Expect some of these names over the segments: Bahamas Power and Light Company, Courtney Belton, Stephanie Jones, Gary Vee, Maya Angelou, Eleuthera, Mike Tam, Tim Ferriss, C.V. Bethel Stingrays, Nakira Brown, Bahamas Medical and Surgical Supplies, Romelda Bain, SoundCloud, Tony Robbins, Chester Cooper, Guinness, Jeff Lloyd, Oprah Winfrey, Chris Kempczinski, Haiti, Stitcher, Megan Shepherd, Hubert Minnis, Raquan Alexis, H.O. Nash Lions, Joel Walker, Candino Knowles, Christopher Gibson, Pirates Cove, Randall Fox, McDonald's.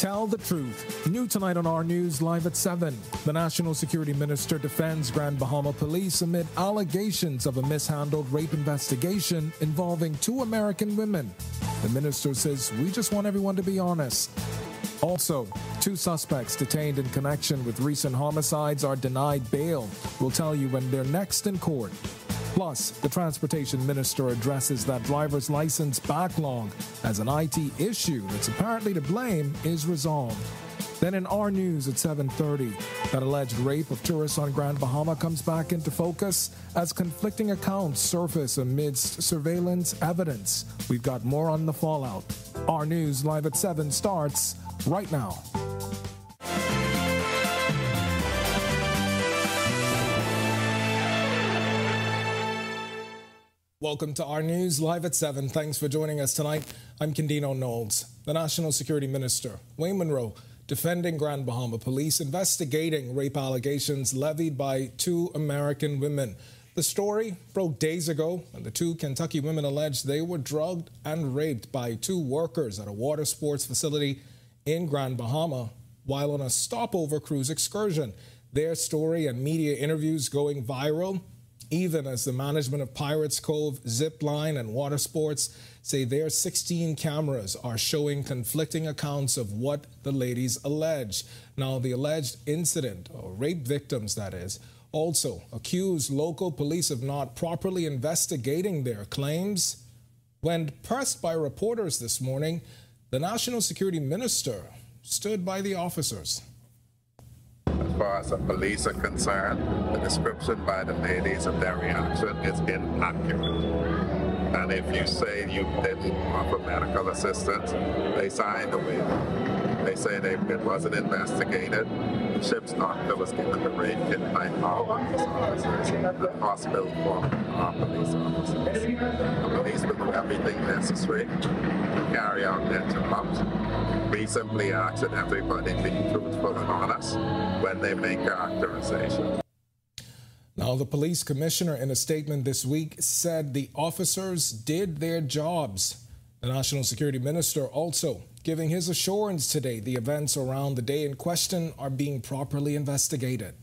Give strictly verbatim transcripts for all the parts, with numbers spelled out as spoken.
Tell the truth. New tonight on our news live at seven. The National Security Minister defends Grand Bahama Police amid allegations of a mishandled rape investigation involving two American women. The minister says, "We just want everyone to be honest." Also, two suspects detained in connection with recent homicides are denied bail. We'll tell you when they're next in court. Plus, the Transportation Minister addresses that driver's license backlog as an I T issue that's apparently to blame is resolved. Then in our news at seven thirty, that alleged rape of tourists on Grand Bahama comes back into focus as conflicting accounts surface amidst surveillance evidence. We've got more on the fallout. Our news live at seven starts right now. Welcome to our news live at seven. Thanks for joining us tonight. I'm Candino Knowles. The National Security Minister, Wayne Monroe, defending Grand Bahama Police, investigating rape allegations levied by two American women. The story broke days ago, and the two Kentucky women alleged they were drugged and raped by two workers at a water sports facility in Grand Bahama while on a stopover cruise excursion. Their story and media interviews going viral, even as the management of Pirates Cove, Zipline, and Water Sports say their sixteen cameras are showing conflicting accounts of what the ladies allege. Now, the alleged incident, or rape victims, that is, also accused local police of not properly investigating their claims. When pressed by reporters this morning, the National Security Minister stood by the officers. As far as the police are concerned, the description by the ladies of their reaction is inaccurate. And if you say you didn't offer medical assistance, they signed a waiver. They say they, it wasn't investigated. The ship's doctor was given the rape kit by all police officers, the hospital for our police officers. The police will do everything necessary to carry out their jobs. We simply ask that everybody be truthful and honest when they make characterizations. Now, the police commissioner in a statement this week said the officers did their jobs. The National Security Minister also giving his assurance today the events around the day in question are being properly investigated.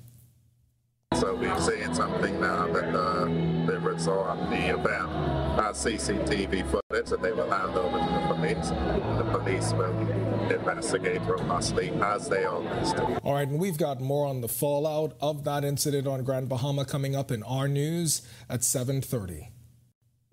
So we've seen something now that uh, they resolved the event, uh, C C T V footage, and they will hand over to the police. And the police will investigate robustly, as they always do. All right, and we've got more on the fallout of that incident on Grand Bahama coming up in our news at seven thirty.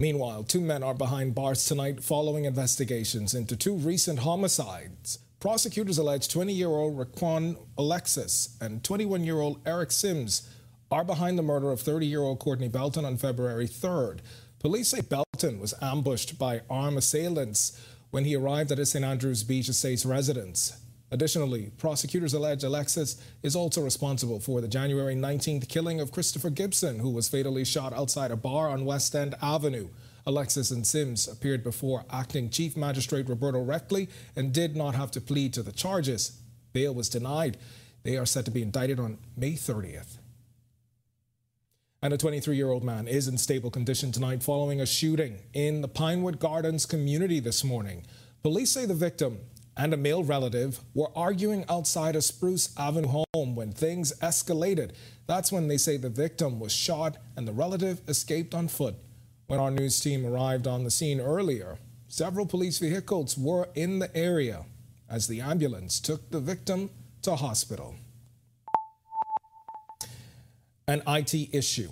Meanwhile, two men are behind bars tonight following investigations into two recent homicides. Prosecutors allege twenty-year-old Raquan Alexis and twenty-one-year-old Eric Sims are behind the murder of thirty-year-old Courtney Belton on February third. Police say Belton was ambushed by armed assailants when he arrived at his Saint Andrews Beach estate's residence. Additionally, prosecutors allege Alexis is also responsible for the January nineteenth killing of Christopher Gibson, who was fatally shot outside a bar on West End Avenue. Alexis and Sims appeared before Acting Chief Magistrate Roberto Reckley and did not have to plead to the charges. Bail was denied. They are set to be indicted on May thirtieth. And a twenty-three-year-old man is in stable condition tonight following a shooting in the Pinewood Gardens community this morning. Police say the victim and a male relative were arguing outside a Spruce Avenue home when things escalated. That's when they say the victim was shot and the relative escaped on foot. When our news team arrived on the scene earlier, several police vehicles were in the area as the ambulance took the victim to hospital. An I T issue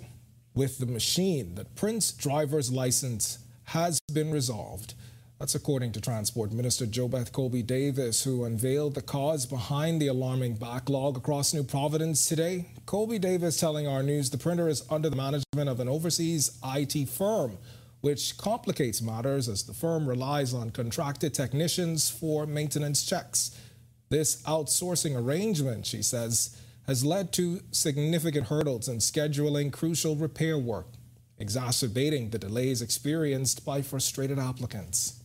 with the machine that prints driver's license has been resolved. That's according to Transport Minister Jo-Beth Colby Davis, who unveiled the cause behind the alarming backlog across New Providence today. Colby Davis telling our news the printer is under the management of an overseas I T firm, which complicates matters as the firm relies on contracted technicians for maintenance checks. This outsourcing arrangement, she says, has led to significant hurdles in scheduling crucial repair work, exacerbating the delays experienced by frustrated applicants.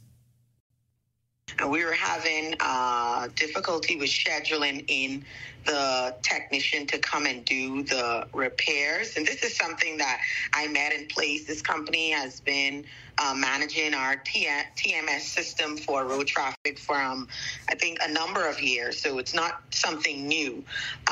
we were having uh, difficulty with scheduling in the technician to come and do the repairs. And this is something that I met in place. This company has been uh, managing our T M S system for road traffic from, I think, a number of years. So it's not something new.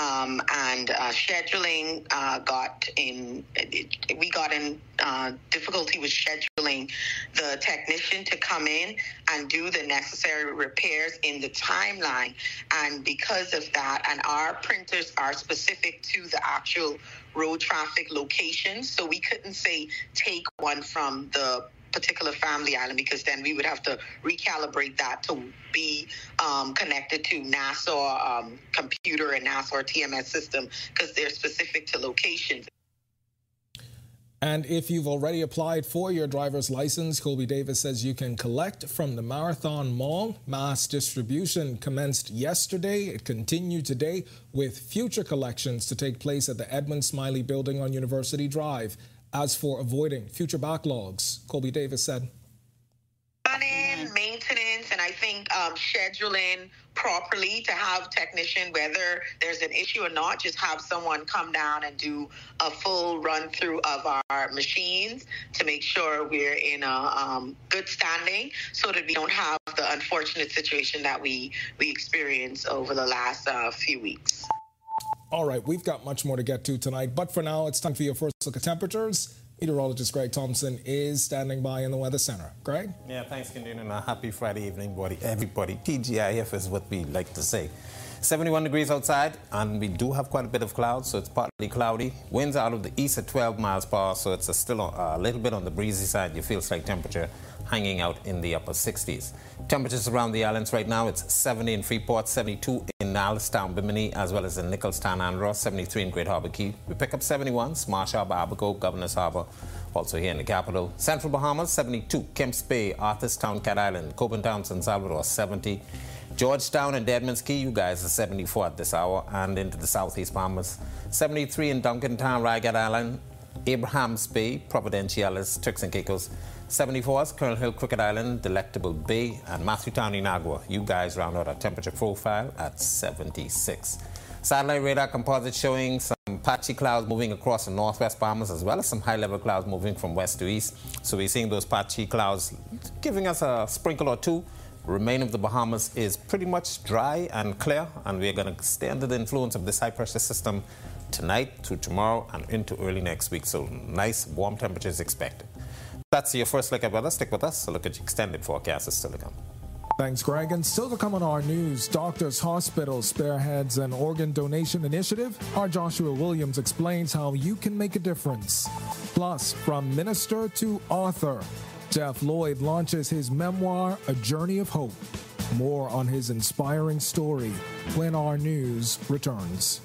Um, and uh, scheduling uh, got in, it, it, we got in uh, difficulty with scheduling the technician to come in and do the necessary repairs in the timeline. And because of that, and our Our printers are specific to the actual road traffic location, so we couldn't say take one from the particular family island, because then we would have to recalibrate that to be um, connected to Nassau um, computer and Nassau T M S system, because they're specific to locations. And if you've already applied for your driver's license, Colby Davis says you can collect from the Marathon Mall. Mass distribution commenced yesterday. It continued today with future collections to take place at the Edmund Smiley Building on University Drive. As for avoiding future backlogs, Colby Davis said, running, maintenance, and I think um, scheduling properly to have technician, whether there's an issue or not, just have someone come down and do a full run through of our machines to make sure we're in a um, good standing, so that we don't have the unfortunate situation that we, we experienced over the last uh, few weeks. All right, we've got much more to get to tonight, but for now, it's time for your first look at temperatures. Meteorologist Greg Thompson is standing by in the Weather Center. Greg? Yeah, thanks, Candino, and a happy Friday evening, buddy, everybody. T G I F is what we like to say. seventy-one degrees outside, and we do have quite a bit of clouds, so it's partly cloudy. Winds are out of the east at twelve miles per hour, so it's a still a little bit on the breezy side. It feels like temperature hanging out in the upper sixties. Temperatures around the islands right now, it's seventy in Freeport, seventy-two in Nilestown, Bimini, as well as in Nicholstown and Ross, seventy-three in Great Harbor Key. We pick up seventy-one, Marsh Harbor, Abaco, Governor's Harbor, also here in the capital. Central Bahamas, seventy-two, Kemps Bay, Arthurstown, Cat Island, Copentown, San Salvador, seventy. Georgetown and Deadman's Key, you guys are seventy-four at this hour, and into the southeast Bahamas, seventy-three in Duncantown, Ragged Island, Abrahams Bay, Providentiales, Turks and Caicos, seventy-fours, Colonel Hill, Cricket Island, Delectable Bay, and Matthewtown, Inagua. You guys round out our temperature profile at seventy-six. Satellite radar composite showing some patchy clouds moving across the northwest Bahamas, as well as some high-level clouds moving from west to east. So we're seeing those patchy clouds giving us a sprinkle or two. Remain of the Bahamas is pretty much dry and clear, and we're going to stay under the influence of this high-pressure system tonight to tomorrow and into early next week, so nice warm temperatures expected. That's your first look at weather. Stick with us. So look at your extended forecast is still to come. Thanks, Greg. And still to come on our news, Doctors Hospital spearheads an organ donation initiative. Our Joshua Williams explains how you can make a difference. Plus, from minister to author, Jeff Lloyd launches his memoir, A Journey of Hope. More on his inspiring story when our news returns.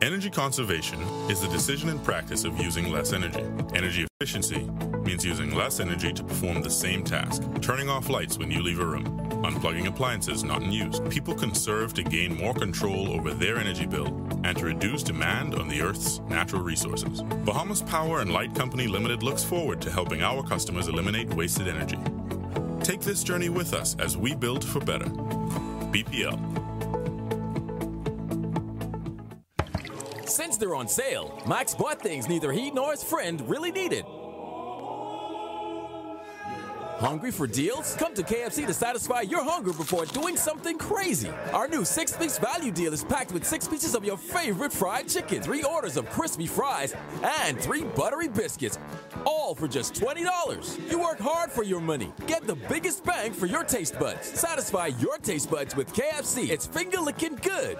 Energy conservation is the decision and practice of using less energy. Energy efficiency means using less energy to perform the same task, turning off lights when you leave a room, unplugging appliances not in use. People conserve to gain more control over their energy bill and to reduce demand on the Earth's natural resources. Bahamas Power and Light Company Limited looks forward to helping our customers eliminate wasted energy. Take this journey with us as we build for better. B P L. Since they're on sale, Max bought things neither he nor his friend really needed. Hungry for deals? Come to K F C to satisfy your hunger before doing something crazy. Our new six-piece value deal is packed with six pieces of your favorite fried chicken, three orders of crispy fries, and three buttery biscuits, all for just twenty dollars. You work hard for your money. Get the biggest bang for your taste buds. Satisfy your taste buds with K F C. It's finger-licking good.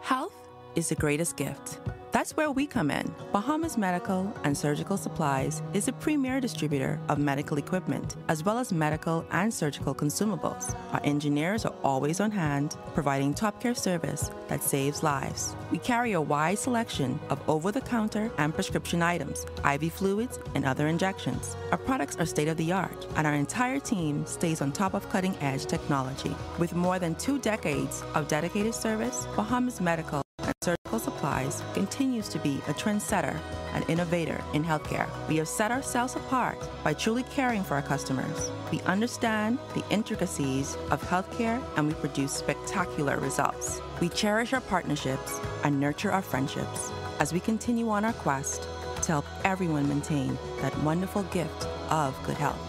Health is the greatest gift. That's where we come in. Bahamas Medical and Surgical Supplies is a premier distributor of medical equipment, as well as medical and surgical consumables. Our engineers are always on hand, providing top care service that saves lives. We carry a wide selection of over-the-counter and prescription items, I V fluids, and other injections. Our products are state-of-the-art, and our entire team stays on top of cutting-edge technology. With more than two decades of dedicated service, Bahamas Medical and Surgical Surgical Supplies continues to be a trendsetter and innovator in healthcare. We have set ourselves apart by truly caring for our customers. We understand the intricacies of healthcare and we produce spectacular results. We cherish our partnerships and nurture our friendships as we continue on our quest to help everyone maintain that wonderful gift of good health.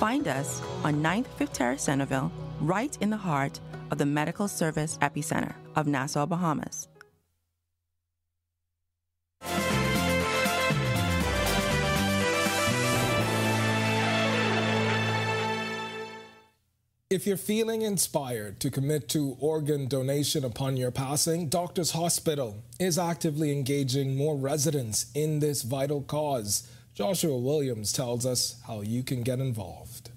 Find us on ninth Fifth Terrace, Centerville, right in the heart of the Medical Service Epicenter of Nassau, Bahamas. If you're feeling inspired to commit to organ donation upon your passing, Doctors Hospital is actively engaging more residents in this vital cause. Joshua Williams tells us how you can get involved.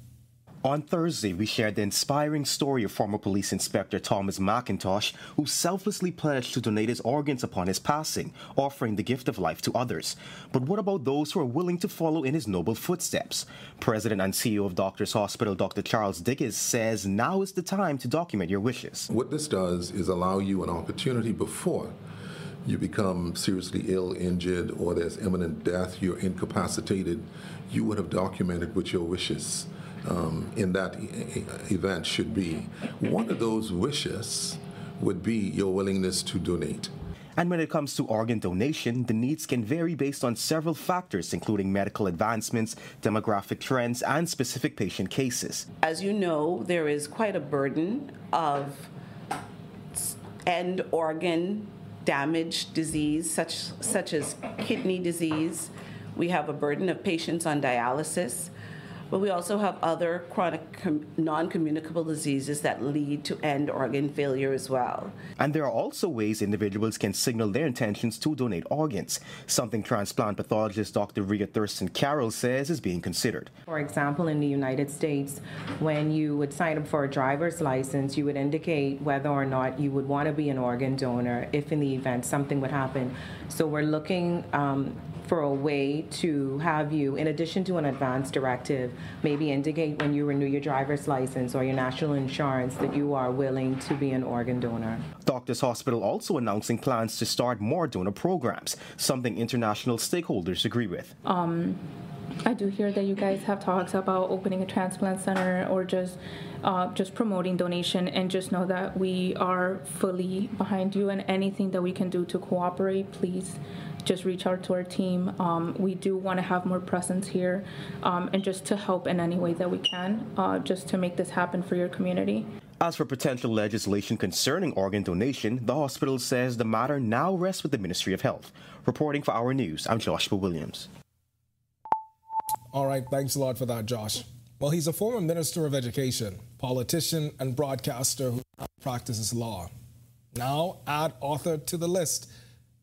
On Thursday, we shared the inspiring story of former police inspector Thomas McIntosh, who selflessly pledged to donate his organs upon his passing, offering the gift of life to others. But what about those who are willing to follow in his noble footsteps? President and C E O of Doctors Hospital, Doctor Charles Diggs, says now is the time to document your wishes. What this does is allow you an opportunity before you become seriously ill, injured, or there's imminent death, you're incapacitated, you would have documented what your wishes Um, in that e- event should be. One of those wishes would be your willingness to donate. And when it comes to organ donation, the needs can vary based on several factors, including medical advancements, demographic trends, and specific patient cases. As you know, there is quite a burden of end organ damage disease, such, such as kidney disease. We have a burden of patients on dialysis. But we also have other chronic non-communicable diseases that lead to end organ failure as well. And there are also ways individuals can signal their intentions to donate organs, something transplant pathologist Doctor Rhea Thurston Carroll says is being considered. For example, in the United States, when you would sign up for a driver's license, you would indicate whether or not you would want to be an organ donor if in the event something would happen. So we're looking um, for a way to have you, in addition to an advance directive, maybe indicate when you renew your driver's license or your national insurance that you are willing to be an organ donor. Doctors Hospital also announcing plans to start more donor programs, something international stakeholders agree with. Um, I do hear that you guys have talks about opening a transplant center or just uh, just promoting donation, and just know that we are fully behind you, and anything that we can do to cooperate, please just reach out to our team. Um, we do want to have more presence here um, and just to help in any way that we can, uh, just to make this happen for your community. As for potential legislation concerning organ donation, the hospital says the matter now rests with the Ministry of Health. Reporting for Our News, I'm Joshua Williams. All right, thanks a lot for that, Josh. Well, he's a former Minister of Education, politician, and broadcaster who practices law. Now add author to the list.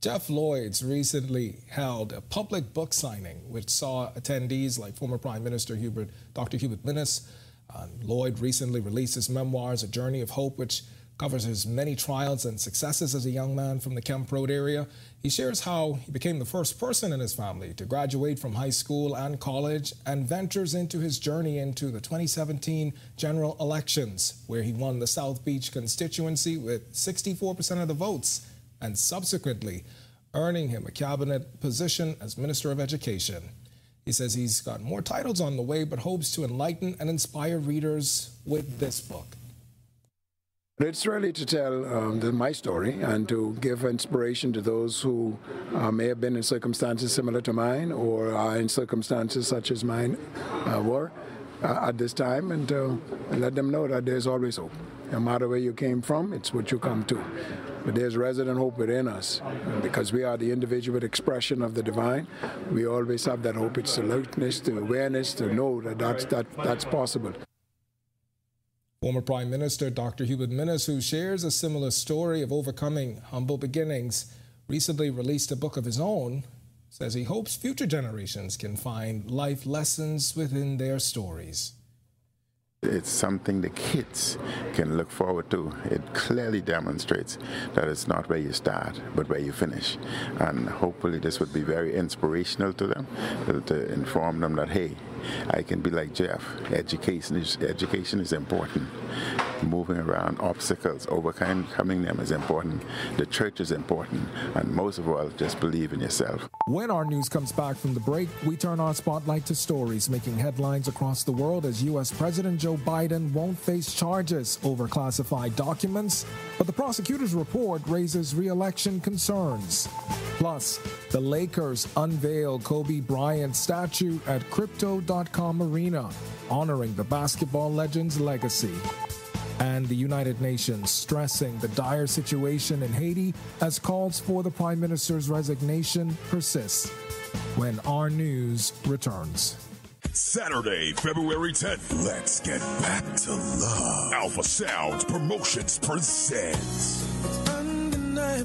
Jeff Lloyd's recently held a public book signing, which saw attendees like former Prime Minister Hubert, Doctor Hubert Minnis. Um, Lloyd recently released his memoirs, A Journey of Hope, which covers his many trials and successes as a young man from the Kemp Road area. He shares how he became the first person in his family to graduate from high school and college, and ventures into his journey into the twenty seventeen general elections, where he won the South Beach constituency with sixty-four percent of the votes, and subsequently earning him a cabinet position as Minister of Education. He says he's got more titles on the way, but hopes to enlighten and inspire readers with this book. It's really to tell um, the, my story and to give inspiration to those who uh, may have been in circumstances similar to mine, or are in circumstances such as mine uh, were uh, at this time, and to let them know that there's always hope. No matter where you came from, it's what you come to. But there's resident hope within us, because we are the individual expression of the divine. We always have that hope. It's alertness, the awareness to know that that's, that, that's possible. Former Prime Minister Doctor Hubert Minnis, who shares a similar story of overcoming humble beginnings, recently released a book of his own, says he hopes future generations can find life lessons within their stories. It's something the kids can look forward to. It clearly demonstrates that it's not where you start, but where you finish. And hopefully this would be very inspirational to them, to inform them that, hey, I can be like Jeff. Education is, education is important. Moving around obstacles, overcoming them is important. The church is important. And most of all, just believe in yourself. When our news comes back from the break, we turn our spotlight to stories making headlines across the world as U S President Joe Biden won't face charges over classified documents. But the prosecutor's report raises re-election concerns. Plus, the Lakers unveil Kobe Bryant's statue at Crypto dot com Arena, honoring the basketball legend's legacy. And the United Nations stressing the dire situation in Haiti as calls for the Prime Minister's resignation persist. When our news returns. Saturday, February tenth. Let's get back to love. Alpha Sounds Promotions presents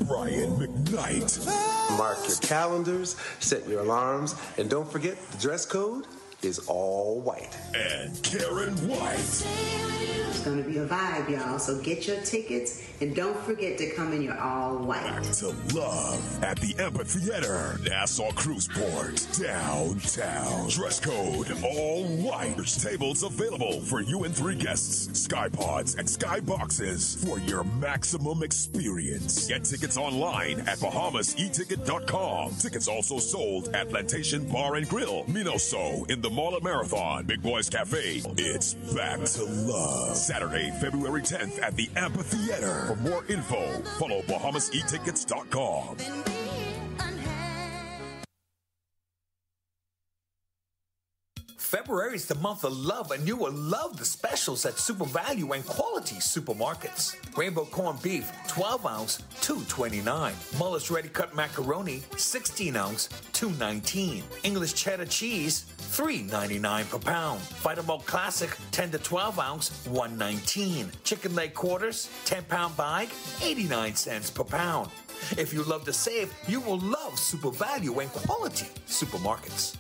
Brian McKnight. Mark your calendars, set your alarms, and don't forget the dress code is all white. And Karen White. It's going to be a vibe, y'all, so get your tickets and don't forget to come in your all-white. Back to love at the Amphitheater, Nassau Cruiseport, downtown. Dress code, all-white. Tables available for you and three guests. Skypods and skyboxes for your maximum experience. Get tickets online at Bahamas E Ticket dot com. Tickets also sold at Plantation Bar and Grill, Minoso, in the Mall at Marathon, Big Boys Cafe. It's back to love. Saturday, February tenth at the Amphitheater. For more info, follow Bahamas E Tickets dot com. February is the month of love, and you will love the specials at Super Value and Quality Supermarkets. Rainbow corned beef, twelve ounce, two twenty-nine. Mullet's ready cut macaroni, sixteen ounce, two nineteen. English cheddar cheese, three ninety-nine per pound. Vitamalt Classic, ten to twelve ounce, one nineteen. Chicken leg quarters, ten pound bag, eighty-nine cents per pound. If you love to save, you will love Super Value and Quality Supermarkets.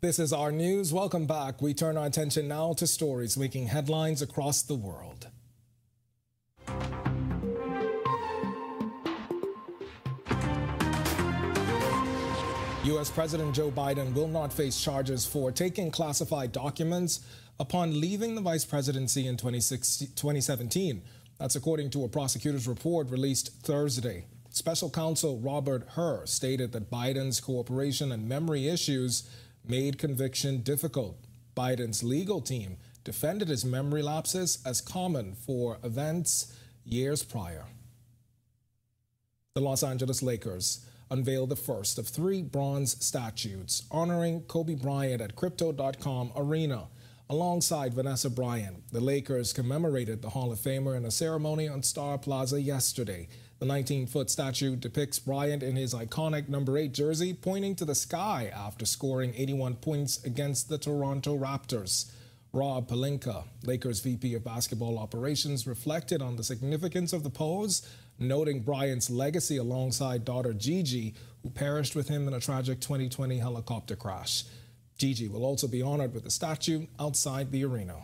This is our news. Welcome back. We turn our attention now to stories making headlines across the world. U S President Joe Biden will not face charges for taking classified documents upon leaving the vice presidency in twenty seventeen. That's according to a prosecutor's report released Thursday. Special counsel Robert Hur stated that Biden's cooperation and memory issues made conviction difficult. Biden's legal team defended his memory lapses as common for events years prior. The Los Angeles Lakers unveiled the first of three bronze statues honoring Kobe Bryant at Crypto dot com Arena. Alongside Vanessa Bryant, the Lakers commemorated the Hall of Famer in a ceremony on Star Plaza yesterday. The nineteen foot statue depicts Bryant in his iconic number eight jersey, pointing to the sky after scoring eighty-one points against the Toronto Raptors. Rob Pelinka, Lakers V P of Basketball Operations, reflected on the significance of the pose, noting Bryant's legacy alongside daughter Gigi, who perished with him in a tragic twenty twenty helicopter crash. Gigi will also be honored with a statue outside the arena.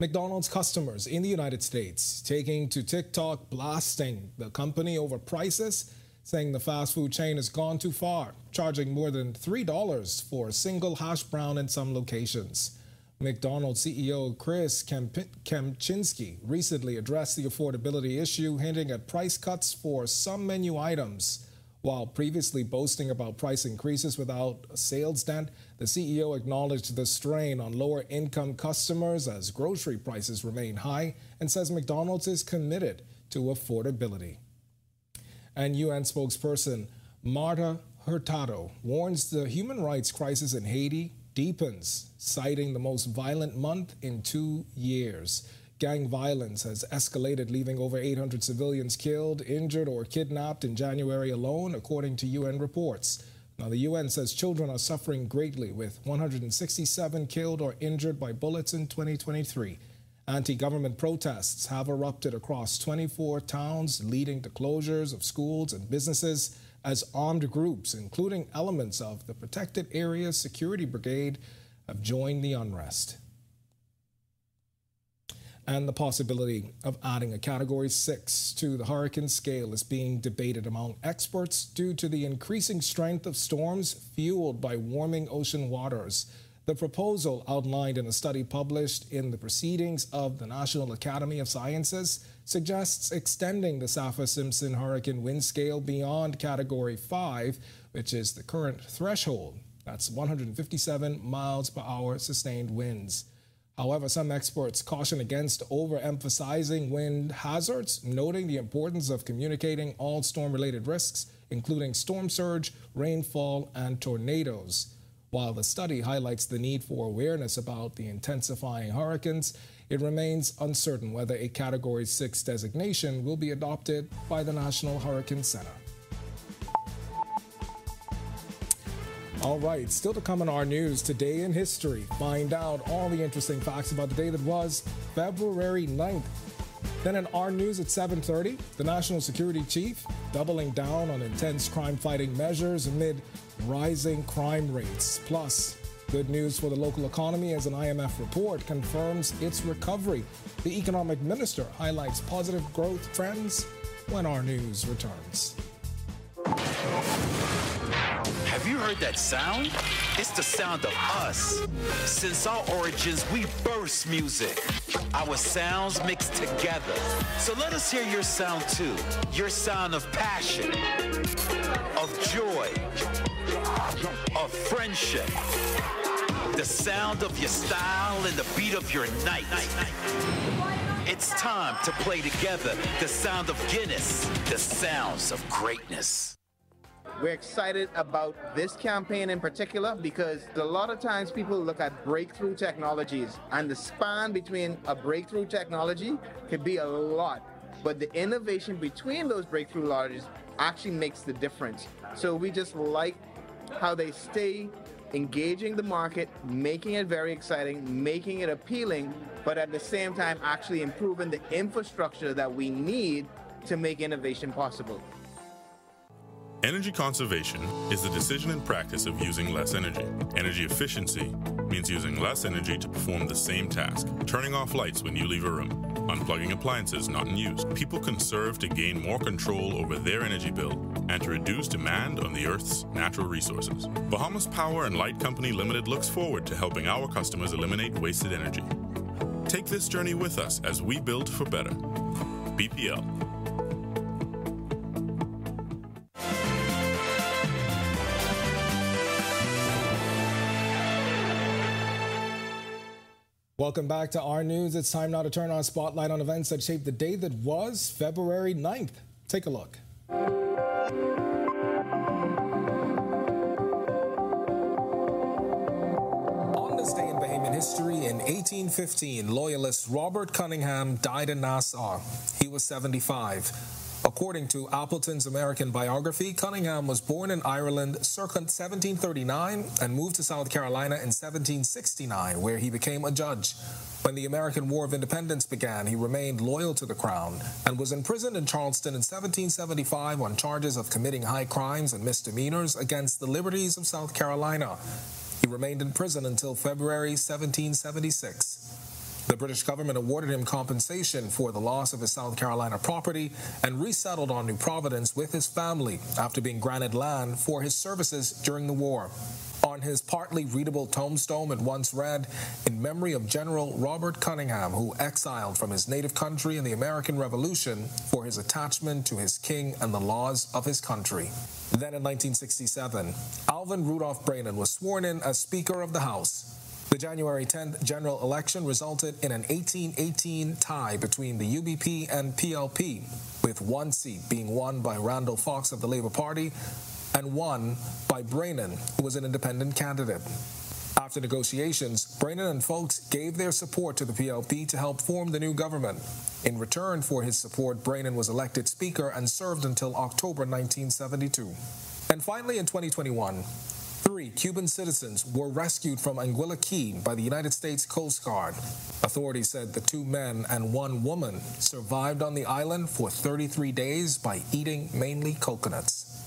McDonald's customers in the United States taking to TikTok, blasting the company over prices, saying the fast food chain has gone too far, charging more than three dollars for a single hash brown in some locations. McDonald's C E O Chris Kempczinski recently addressed the affordability issue, hinting at price cuts for some menu items. While previously boasting about price increases without a sales dent, the C E O acknowledged the strain on lower-income customers as grocery prices remain high and says McDonald's is committed to affordability. And U N spokesperson Marta Hurtado warns the human rights crisis in Haiti deepens, citing the most violent month in two years. Gang violence has escalated, leaving over eight hundred civilians killed, injured, or kidnapped in January alone, according to U N reports. Now, the U N says children are suffering greatly, with one hundred sixty-seven killed or injured by bullets in twenty twenty-three. Anti-government protests have erupted across twenty-four towns, leading to closures of schools and businesses as armed groups, including elements of the Protected Area Security Brigade, have joined the unrest. And the possibility of adding a Category six to the hurricane scale is being debated among experts due to the increasing strength of storms fueled by warming ocean waters. The proposal, outlined in a study published in the Proceedings of the National Academy of Sciences, suggests extending the Saffir-Simpson hurricane wind scale beyond Category five, which is the current threshold. That's one hundred fifty-seven miles per hour sustained winds. However, some experts caution against overemphasizing wind hazards, noting the importance of communicating all storm-related risks, including storm surge, rainfall, and tornadoes. While the study highlights the need for awareness about the intensifying hurricanes, it remains uncertain whether a Category six designation will be adopted by the National Hurricane Center. All right, still to come in our news, Today in History. Find out all the interesting facts about the day that was February ninth. Then in our news at seven thirty, the National Security Chief doubling down on intense crime-fighting measures amid rising crime rates. Plus, good news for the local economy as an I M F report confirms its recovery. The economic minister highlights positive growth trends when our news returns. Have you heard that sound? It's the sound of us. Since our origins, we burst music. Our sounds mixed together. So let us hear your sound too. Your sound of passion, of joy, of friendship. The sound of your style and the beat of your night. It's time to play together. The sound of Guinness, the sounds of greatness. We're excited about this campaign in particular because a lot of times people look at breakthrough technologies, and the span between a breakthrough technology could be a lot, but the innovation between those breakthrough technologies actually makes the difference. So we just like how they stay engaging the market, making it very exciting, making it appealing, but at the same time actually improving the infrastructure that we need to make innovation possible. Energy conservation is the decision and practice of using less energy. Energy efficiency means using less energy to perform the same task, turning off lights when you leave a room, unplugging appliances not in use. People conserve to gain more control over their energy bill and to reduce demand on the Earth's natural resources. Bahamas Power and Light Company Limited looks forward to helping our customers eliminate wasted energy. Take this journey with us as we build for better. B P L. Welcome back to our news. It's time now to turn our spotlight on events that shaped the day that was February ninth. Take a look. On this day in Bahamian history, in eighteen fifteen, loyalist Robert Cunningham died in Nassau. He was seventy-five. According to Appleton's American biography, Cunningham was born in Ireland circa seventeen thirty-nine and moved to South Carolina in seventeen sixty-nine, where he became a judge. When the American War of Independence began, he remained loyal to the Crown and was imprisoned in Charleston in seventeen seventy-five on charges of committing high crimes and misdemeanors against the liberties of South Carolina. He remained in prison until February seventeen seventy-six. The British government awarded him compensation for the loss of his South Carolina property and resettled on New Providence with his family after being granted land for his services during the war. On his partly readable tombstone, it once read, "In memory of General Robert Cunningham, who exiled from his native country in the American Revolution for his attachment to his king and the laws of his country." Then in nineteen sixty-seven, Alvin Rudolph Braynon was sworn in as Speaker of the House. The January tenth general election resulted in an eighteen eighteen tie between the U B P and P L P, with one seat being won by Randall Fox of the Labour Party and one by Braynon, who was an independent candidate. After negotiations, Braynon and Folks gave their support to the P L P to help form the new government. In return for his support, Braynon was elected Speaker and served until October nineteen seventy-two. And finally, in twenty twenty-one, three Cuban citizens were rescued from Anguilla Cay by the United States Coast Guard. Authorities said the two men and one woman survived on the island for thirty-three days by eating mainly coconuts.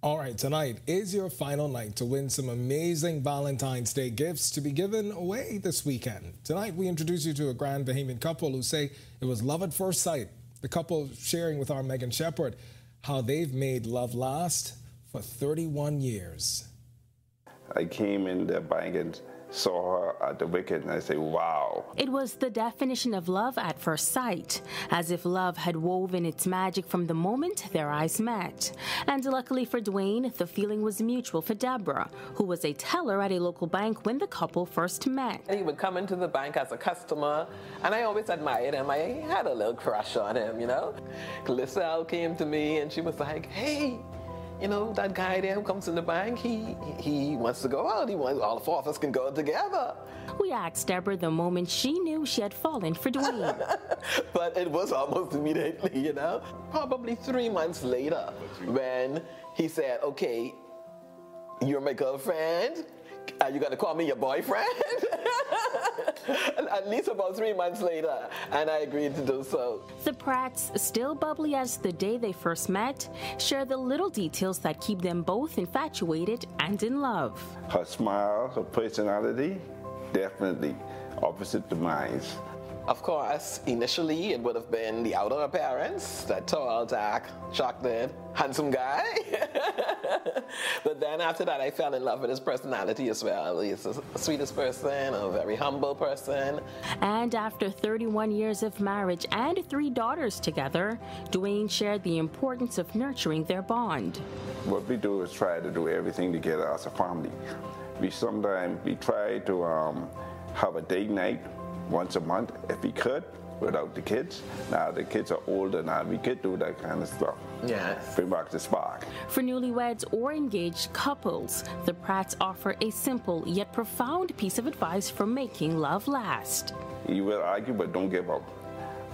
All right, tonight is your final night to win some amazing Valentine's Day gifts to be given away this weekend. Tonight, we introduce you to a Grand Bahamian couple who say it was love at first sight. The couple sharing with our Megan Shepherd how they've made love last for thirty-one years. I came in the bank and saw her at the wicket and I say, wow. It was the definition of love at first sight, as if love had woven its magic from the moment their eyes met. And luckily for Dwayne, the feeling was mutual for Deborah, who was a teller at a local bank when the couple first met. He would come into the bank as a customer, and I always admired him. I had a little crush on him, you know. Glisselle came to me and she was like, hey, you know, that guy there who comes in the bank, he he wants to go out. He wants all four of us can go together. We asked Deborah the moment she knew she had fallen for Dwayne. But it was almost immediately, you know. Probably three months later when he said, okay, you're my girlfriend. Are you going to call me your boyfriend? At least about three months later, and I agreed to do so. The Pratts, still bubbly as the day they first met, share the little details that keep them both infatuated and in love. Her smile, her personality, definitely opposite to mine. Of course, initially it would have been the outer appearance, that tall, dark, chocolate, handsome guy. But then after that, I fell in love with his personality as well. He's the sweetest person, a very humble person. And after thirty-one years of marriage and three daughters together, Dwayne shared the importance of nurturing their bond. What we do is try to do everything together as a family. We sometimes we try to um, have a date night once a month, if we could, without the kids. Now the kids are older now, we could do that kind of stuff. Yes. Bring back the spark. For newlyweds or engaged couples, the Pratts offer a simple yet profound piece of advice for making love last. You will argue, but don't give up.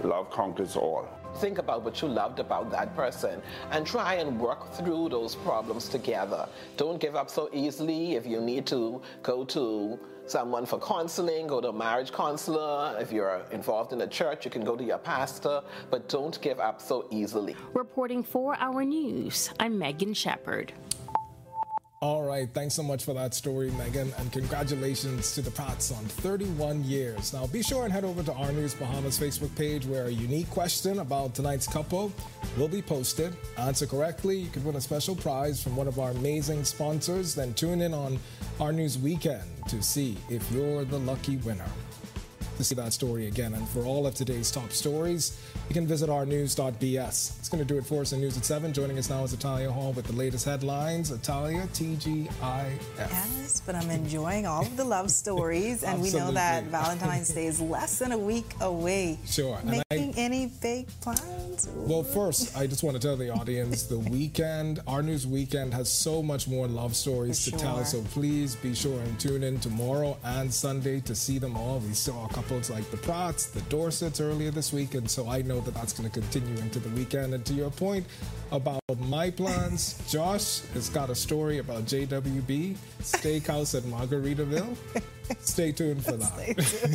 Love conquers all. Think about what you loved about that person and try and work through those problems together. Don't give up so easily. If you need to go to someone for counseling, go to a marriage counselor. If you're involved in a church, you can go to your pastor, but don't give up so easily. Reporting for Our News, I'm Megan Shepherd. All right, thanks so much for that story, Megan, and congratulations to the Pratts on thirty-one years. Now, be sure and head over to Our News Bahamas Facebook page, where a unique question about tonight's couple will be posted. Answer correctly, you could win a special prize from one of our amazing sponsors. Then tune in on Our News Weekend to see if you're the lucky winner. To see that story again and for all of today's top stories, you can visit our news dot b s. It's going to do it for us in News at seven. Joining us now is Italia Hall with the latest headlines. Italia, T G I F. Yes, but I'm enjoying all of the love stories, and we know that Valentine's Day is less than a week away. Sure. Making I, any big plans? Ooh. Well, first, I just want to tell the audience the weekend, Our News Weekend, has so much more love stories for to sure. tell, so please be sure and tune in tomorrow and Sunday to see them all. We saw a couple like the Pratts, the Dorsets earlier this week, and so I know that that's going to continue into the weekend. And to your point about my plans, Josh has got a story about J W B Steakhouse at Margaritaville. Stay tuned for that.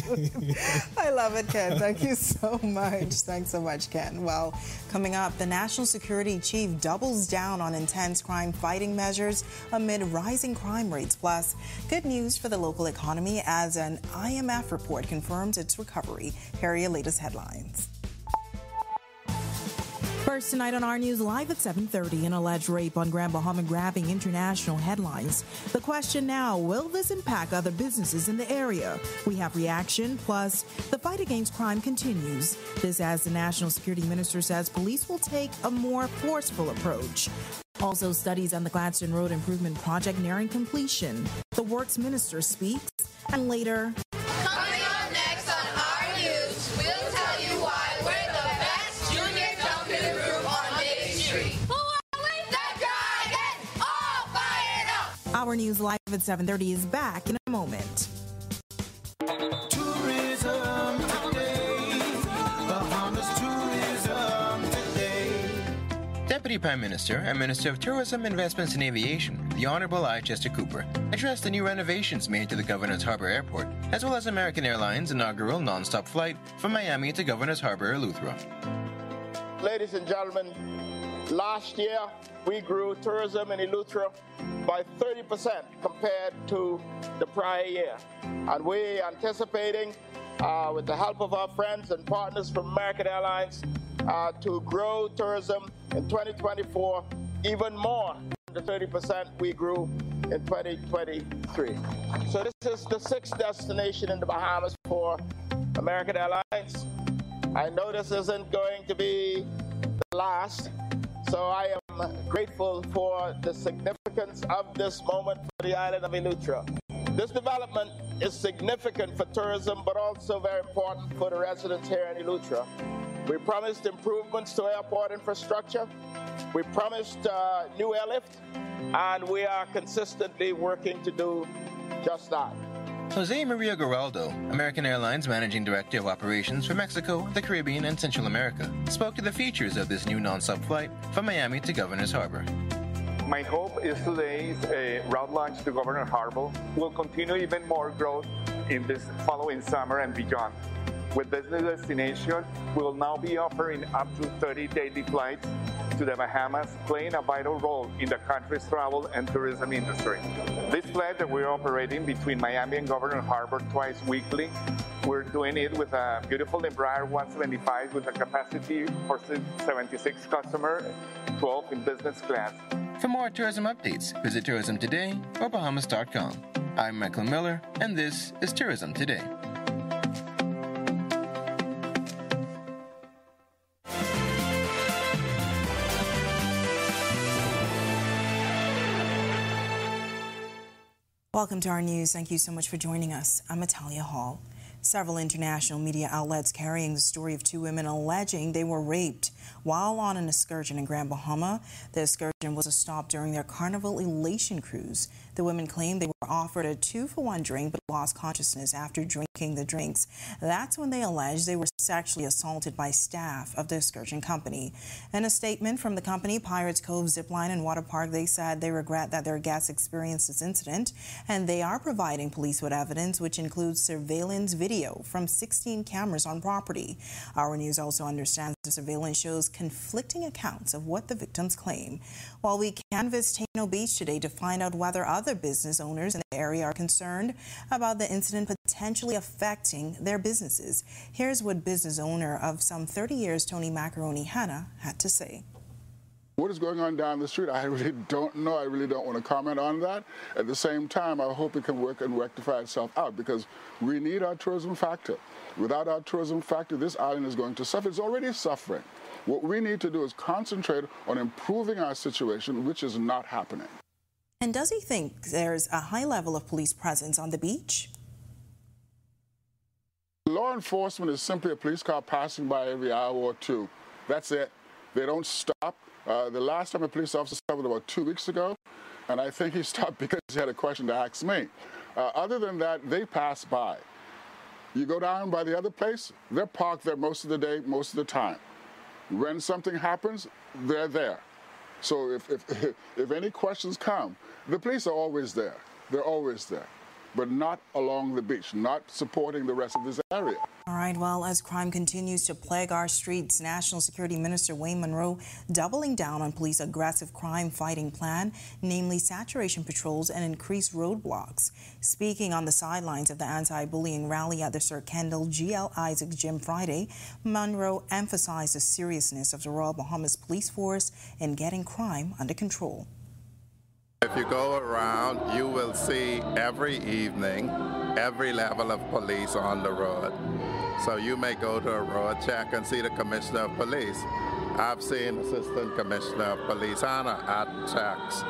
Tuned. I love it, Ken. Thank you so much. Thanks so much, Ken. Well, coming up, the National Security Chief doubles down on intense crime fighting measures amid rising crime rates. Plus, good news for the local economy as an I M F report confirms its recovery. Here are your latest headlines. First tonight on Our News Live at seven thirty, an alleged rape on Grand Bahama grabbing international headlines. The question now, will this impact other businesses in the area? We have reaction, plus the fight against crime continues. This as the National Security Minister says police will take a more forceful approach. Also, studies on the Gladstone Road Improvement Project nearing completion. The Works Minister speaks, and later... We'll tell you why we're the best junior dumping group on Big Street. Our News Live at seven thirty is back in a moment. Tourism Today. Bahamas Tourism Today. Deputy Prime Minister and Minister of Tourism, Investments and Aviation, the Honorable I. Chester Cooper, addressed the new renovations made to the Governor's Harbor Airport, as well as American Airlines' inaugural nonstop flight from Miami to Governor's Harbor, Eleuthera. Ladies and gentlemen, last year we grew tourism in Eleuthera by thirty percent compared to the prior year. And we're anticipating, uh, with the help of our friends and partners from American Airlines, uh, to grow tourism in twenty twenty-four even more than the thirty percent we grew in twenty twenty-three. So this is the sixth destination in the Bahamas for American Airlines. I know this isn't going to be the last, so I am grateful for the significance of this moment for the island of Eleuthera. This development is significant for tourism, but also very important for the residents here in Eleuthera. We promised improvements to airport infrastructure, we promised uh, new airlift, and we are consistently working to do just that. Jose Maria Geraldo, American Airlines Managing Director of Operations for Mexico, the Caribbean, and Central America, spoke to the features of this new nonstop flight from Miami to Governor's Harbor. My hope is today's uh, route launch to Governor's Harbor will continue even more growth in this following summer and beyond. With this new destination, we will now be offering up to thirty daily flights to the Bahamas, playing a vital role in the country's travel and tourism industry. This flight that we're operating between Miami and Governor's Harbor twice weekly, we're doing it with a beautiful Embraer one seventy-five with a capacity for seventy-six customers, twelve in business class. For more tourism updates, visit Tourism Today or Bahamas dot com. I'm Michael Miller, and this is Tourism Today. Welcome to our news. Thank you so much for joining us. I'm Natalia Hall. Several international media outlets carrying the story of two women alleging they were raped while on an excursion in Grand Bahama. The excursion was a stop during their Carnival Elation cruise. The women claimed they were offered a two-for-one drink but lost consciousness after drinking the drinks. That's when they alleged they were sexually assaulted by staff of the excursion company. In a statement from the company, Pirates Cove Zipline and Water Park, they said they regret that their guests experienced this incident, and they are providing police with evidence, which includes surveillance video from sixteen cameras on property. Our News also understands the surveillance shows conflicting accounts of what the victims claim. While we canvassed Taino Beach today to find out whether other business owners in the area are concerned about the incident potentially affecting their businesses. Here's what business owner of some thirty years, Tony Macaroni Hanna, had to say. What is going on down the street, I really don't know. I really don't want to comment on that. At the same time, I hope it can work and rectify itself out, because we need our tourism factor. Without our tourism factor, this island is going to suffer. It's already suffering. What we need to do is concentrate on improving our situation, which is not happening. And does he think there's a high level of police presence on the beach? Law enforcement is simply a police car passing by every hour or two. That's it. They don't stop. Uh, the last time a police officer stopped was about two weeks ago, and I think he stopped because he had a question to ask me. Uh, other than that, they pass by. You go down by the other place, they're parked there most of the day, most of the time. When something happens, they're there. So if, if, if any questions come, the police are always there. They're always there, but not along the beach, not supporting the rest of this area. All right, well, as crime continues to plague our streets, National Security Minister Wayne Monroe doubling down on police aggressive crime fighting plan, namely saturation patrols and increased roadblocks. Speaking on the sidelines of the anti-bullying rally at the Sir Kendall G L Isaacs Gym Friday, Monroe emphasized the seriousness of the Royal Bahamas Police Force in getting crime under control. If you go around, you will see every evening, every level of police on the road. So you may go to a road check and see the Commissioner of Police. I've seen Assistant Commissioner of Police Anna at checks.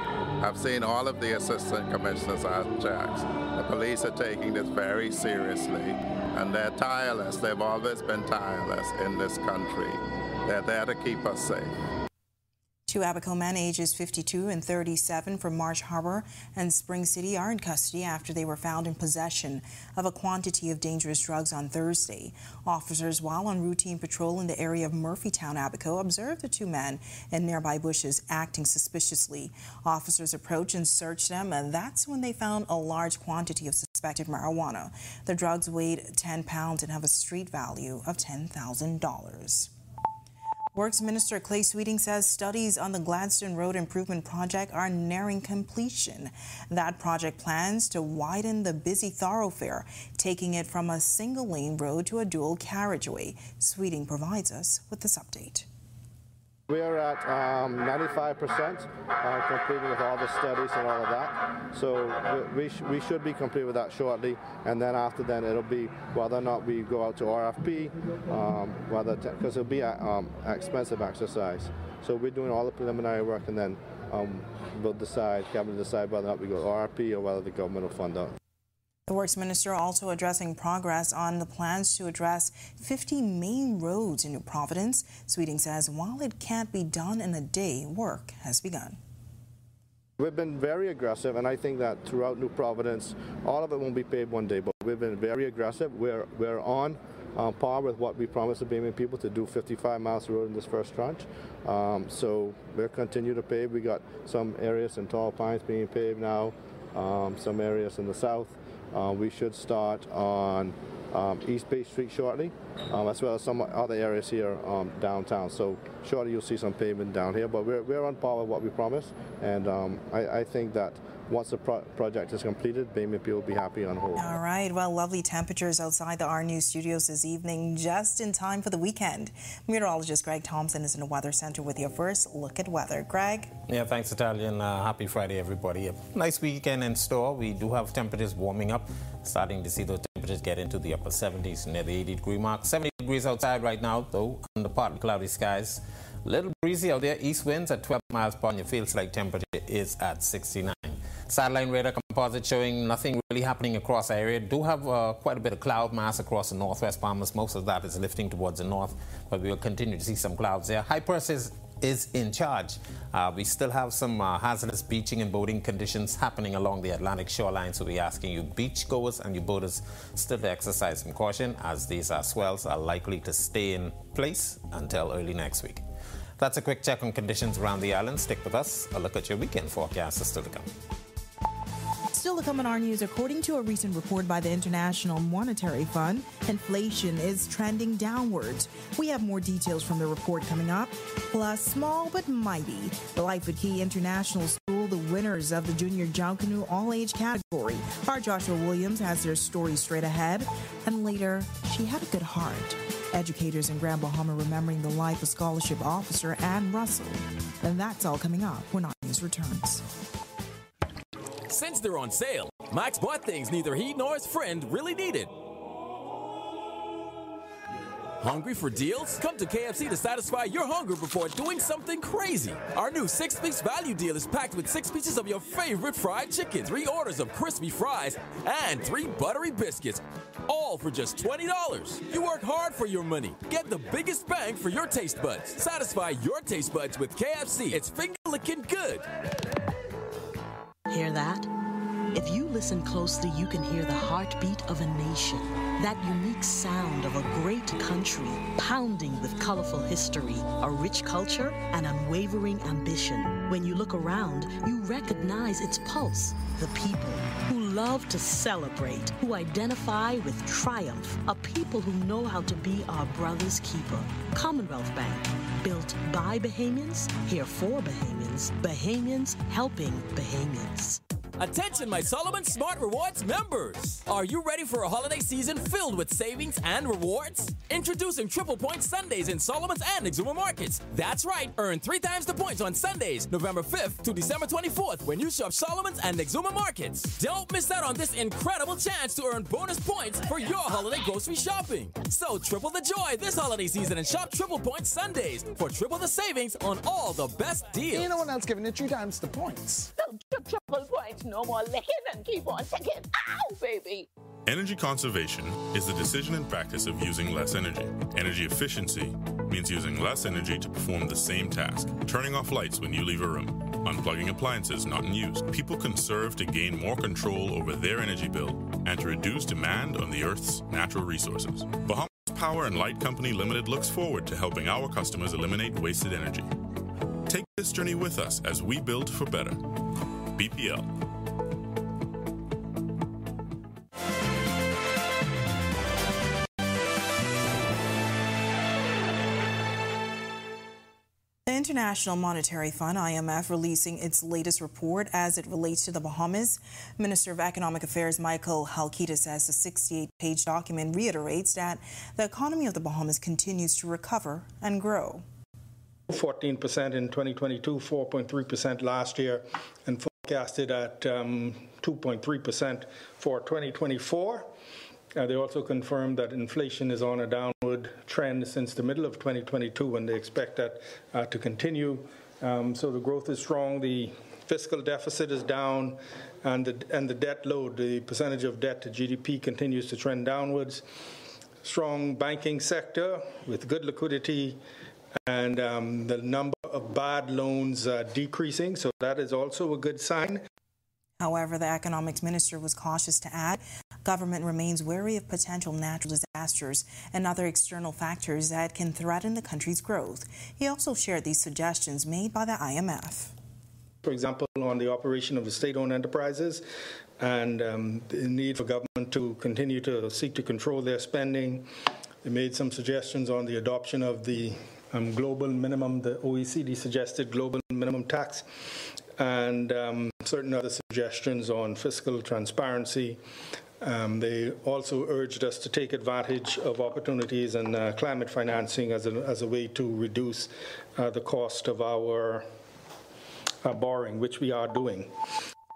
I've seen all of the Assistant Commissioners at checks. The police are taking this very seriously, and they're tireless. They've always been tireless in this country. They're there to keep us safe. Two Abaco men ages fifty-two and thirty-seven from Marsh Harbor and Spring City are in custody after they were found in possession of a quantity of dangerous drugs on Thursday. Officers, while on routine patrol in the area of Murphytown, Abaco, observed the two men in nearby bushes acting suspiciously. Officers approached and searched them, and that's when they found a large quantity of suspected marijuana. The drugs weighed ten pounds and have a street value of ten thousand dollars. Works Minister Clay Sweeting says studies on the Gladstone Road Improvement Project are nearing completion. That project plans to widen the busy thoroughfare, taking it from a single-lane road to a dual carriageway. Sweeting provides us with this update. We are at um, ninety-five percent uh, completed with all the studies and all of that. So we, we, sh we should be complete with that shortly. And then after then, it'll be whether or not we go out to R F P, um, whether because it'll be an um, expensive exercise. So we're doing all the preliminary work, and then um, we'll decide, cabinet decide whether or not we go to R F P or whether the government will fund out. The Works Minister also addressing progress on the plans to address fifty main roads in New Providence. Sweeting says while it can't be done in a day, work has begun. We've been very aggressive, and I think that throughout New Providence, all of it won't be paved one day, but we've been very aggressive. We're, we're on uh, par with what we promised the Bahamian people to do fifty-five miles of road in this first tranche. Um, so we'll continue to pave. We got some areas in Tall Pines being paved now, um, some areas in the south. Uh, we should start on um, East Bay Street shortly, um, as well as some other areas here um, downtown. So shortly you'll see some pavement down here, but we're, we're on par with what we promised. And um, I, I think that once the pro project is completed, Bahamian people will be happy on hold. All right. Well, lovely temperatures outside the R News studios this evening, just in time for the weekend. Meteorologist Greg Thompson is in the Weather Center with your first look at weather. Greg? Yeah, thanks, Italian. Uh, happy Friday, everybody. A nice weekend in store. We do have temperatures warming up, starting to see those temperatures get into the upper seventies, near the eighty degree mark. seventy degrees outside right now, though, under partly cloudy skies. A little breezy out there. East winds at twelve miles per hour. Your feels like temperature is at sixty-nine. Satellite radar composite showing nothing really happening across the area. Do have uh, quite a bit of cloud mass across the northwest Bahamas. Most of that is lifting towards the north, but we will continue to see some clouds there. High pressure is, is in charge. Uh, we still have some uh, hazardous beaching and boating conditions happening along the Atlantic shoreline, so we're asking you beachgoers and you boaters still to exercise some caution, as these uh, swells are likely to stay in place until early next week. That's a quick check on conditions around the island. Stick with us. A look at your weekend forecast is still to come. Still to come on our news, according to a recent report by the International Monetary Fund, inflation is trending downwards. We have more details from the report coming up. Plus, small but mighty, the Lyford Cay International School, the winners of the Junior John Canoe All-Age category. Our Joshua Williams has their story straight ahead. And later, she had a good heart. Educators in Grand Bahama remembering the life of scholarship officer Ann Russell. And that's all coming up when our news returns. Since they're on sale, Max bought things neither he nor his friend really needed. Hungry for deals? Come to K F C to satisfy your hunger before doing something crazy. Our new six-piece value deal is packed with six pieces of your favorite fried chicken, three orders of crispy fries, and three buttery biscuits, all for just twenty dollars. You work hard for your money. Get the biggest bang for your taste buds. Satisfy your taste buds with K F C. It's finger-licking good. Hear that? If you listen closely, you can hear the heartbeat of a nation. That unique sound of a great country, pounding with colorful history, a rich culture, and unwavering ambition. When you look around, you recognize its pulse, the people who love to celebrate, who identify with triumph, a people who know how to be our brother's keeper. Commonwealth Bank, built by Bahamians, here for Bahamians, Bahamians helping Bahamians. Attention, my Solomon Smart Rewards members! Are you ready for a holiday season filled with savings and rewards? Introducing Triple Point Sundays in Solomon's and Exuma Markets. That's right, earn three times the points on Sundays, November fifth to December twenty-fourth when you shop Solomon's and Exuma Markets. Don't miss out on this incredible chance to earn bonus points for your holiday grocery shopping. So triple the joy this holiday season and shop Triple Point Sundays for triple the savings on all the best deals. You know, no one else giving it two times the points. So triple points. No more licking and keep on ticking. Ow, baby. Energy conservation is the decision and practice of using less energy. Energy efficiency means using less energy to perform the same task, turning off lights when you leave a room, unplugging appliances not in use. People conserve to gain more control over their energy bill and to reduce demand on the Earth's natural resources. Bahamas Power and Light Company Limited looks forward to helping our customers eliminate wasted energy. Take this journey with us as we build for better. B P L. International Monetary Fund, I M F, releasing its latest report as it relates to the Bahamas. Minister of Economic Affairs Michael Halkita says the sixty-eight page document reiterates that the economy of the Bahamas continues to recover and grow. fourteen percent in twenty twenty-two, four point three percent last year, and forecasted at um, two point three percent for twenty twenty-four. Uh, they also confirmed that inflation is on a downward trend since the middle of twenty twenty-two, and they expect that uh, to continue. Um, so the growth is strong, the fiscal deficit is down, and the, and the debt load, the percentage of debt to G D P, continues to trend downwards. Strong banking sector with good liquidity, and um, the number of bad loans uh, decreasing, so that is also a good sign. However, the economics minister was cautious to add government remains wary of potential natural disasters and other external factors that can threaten the country's growth. He also shared these suggestions made by the I M F. For example, on the operation of the state-owned enterprises and um, the need for government to continue to seek to control their spending. They made some suggestions on the adoption of the um, global minimum, the O E C D suggested global minimum tax, and um, certain other suggestions on fiscal transparency. Um, they also urged us to take advantage of opportunities in uh, climate financing as a, as a way to reduce uh, the cost of our uh, borrowing, which we are doing.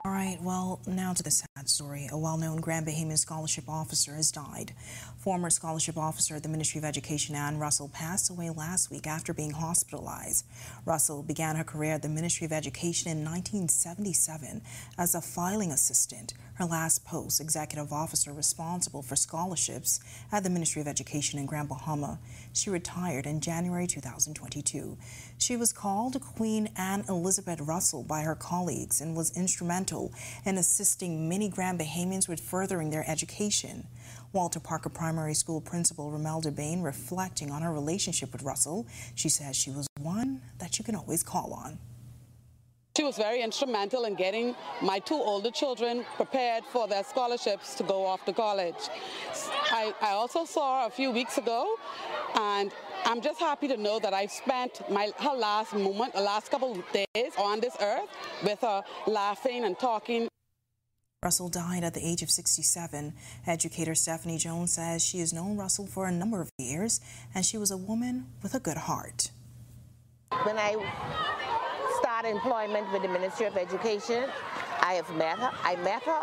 All right, well, now to the sad story. A well-known Grand Bahamian scholarship officer has died. Former scholarship officer at the Ministry of Education, Ann Russell, passed away last week after being hospitalized. Russell began her career at the Ministry of Education in nineteen seventy-seven as a filing assistant, her last post, executive officer responsible for scholarships at the Ministry of Education in Grand Bahama. She retired in January two thousand twenty-two. She was called Queen Anne Elizabeth Russell by her colleagues and was instrumental in assisting many Grand Bahamians with furthering their education. Walter Parker Primary School Principal Romelda Bain, reflecting on her relationship with Russell, she says she was one that you can always call on. She was very instrumental in getting my two older children prepared for their scholarships to go off to college. I, I also saw her a few weeks ago, and I'm just happy to know that I've spent my her last moment, the last couple of days on this earth with her, laughing and talking. Russell died at the age of sixty-seven. Educator Stephanie Jones says she has known Russell for a number of years, and she was a woman with a good heart. When I started employment with the Ministry of Education, I have met her. I met her,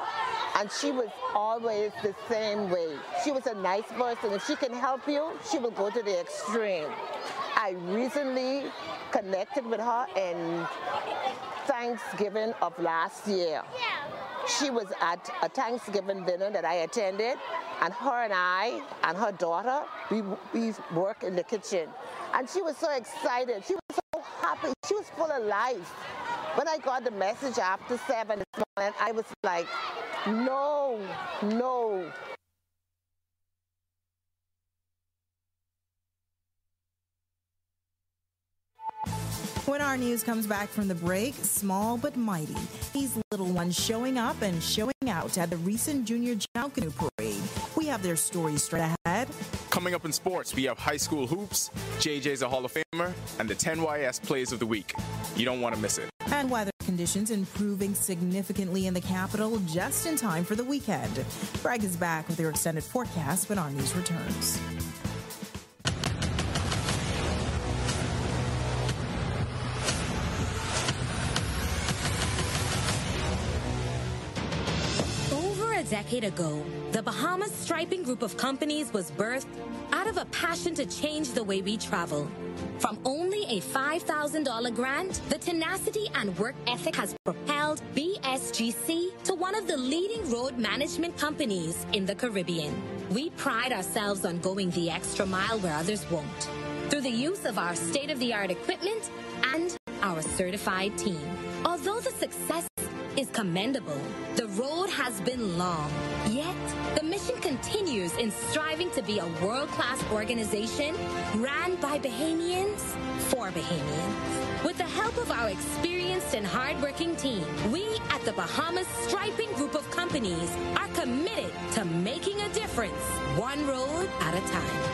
and she was always the same way. She was a nice person. If she can help you, she will go to the extreme. I recently connected with her in Thanksgiving of last year. She was at a Thanksgiving dinner that I attended, and her and I and her daughter, we, we work in the kitchen. And she was so excited. She was so happy. She was full of life. When I got the message after seven this morning, I was like, no, no. When our news comes back from the break, small but mighty, these little ones showing up and showing out at the recent Junior Jaucanu Parade. We have their stories straight ahead. Coming up in sports, we have high school hoops, J J's a Hall of Famer, and the ten Y S Plays of the Week. You don't want to miss it. And weather conditions improving significantly in the capital just in time for the weekend. Greg is back with your extended forecast when our news returns. A decade ago, the Bahamas Striping Group of Companies was birthed out of a passion to change the way we travel. From only a five thousand dollar grant, the tenacity and work ethic has propelled B S G C to one of the leading road management companies in the Caribbean. We pride ourselves on going the extra mile where others won't, through the use of our state-of-the-art equipment and our certified team. Although the success is commendable, the road has been long. Yet, the mission continues in striving to be a world-class organization ran by Bahamians for Bahamians. With the help of our experienced and hardworking team, we at the Bahamas Striping Group of Companies are committed to making a difference, one road at a time.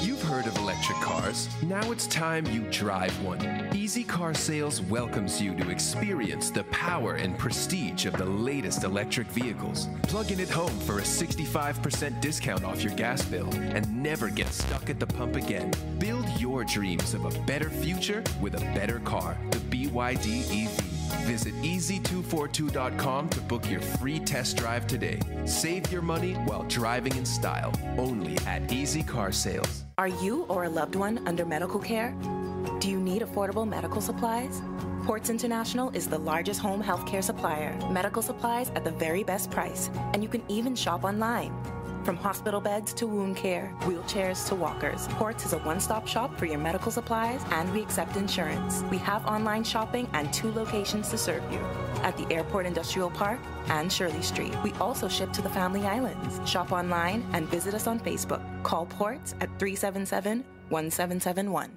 You've heard of electric cars. Now it's time you drive one. Easy Car Sales welcomes you to experience the power and prestige of the latest electric vehicles. Plug in at home for a sixty-five percent discount off your gas bill and never get stuck at the pump again. Build your dreams of a better future with a better car, the B Y D E V. Visit easy two four two dot com to book your free test drive today. Save your money while driving in style, only at Easy Car Sales. Are you or a loved one under medical care? Do you need affordable medical supplies? Ports International is the largest home healthcare supplier. Medical supplies at the very best price, and you can even shop online. From hospital beds to wound care, wheelchairs to walkers, Ports is a one-stop shop for your medical supplies, and we accept insurance. We have online shopping and two locations to serve you, at the Airport Industrial Park and Shirley Street. We also ship to the Family Islands. Shop online and visit us on Facebook. Call Ports at three seven seven, one seven seven one.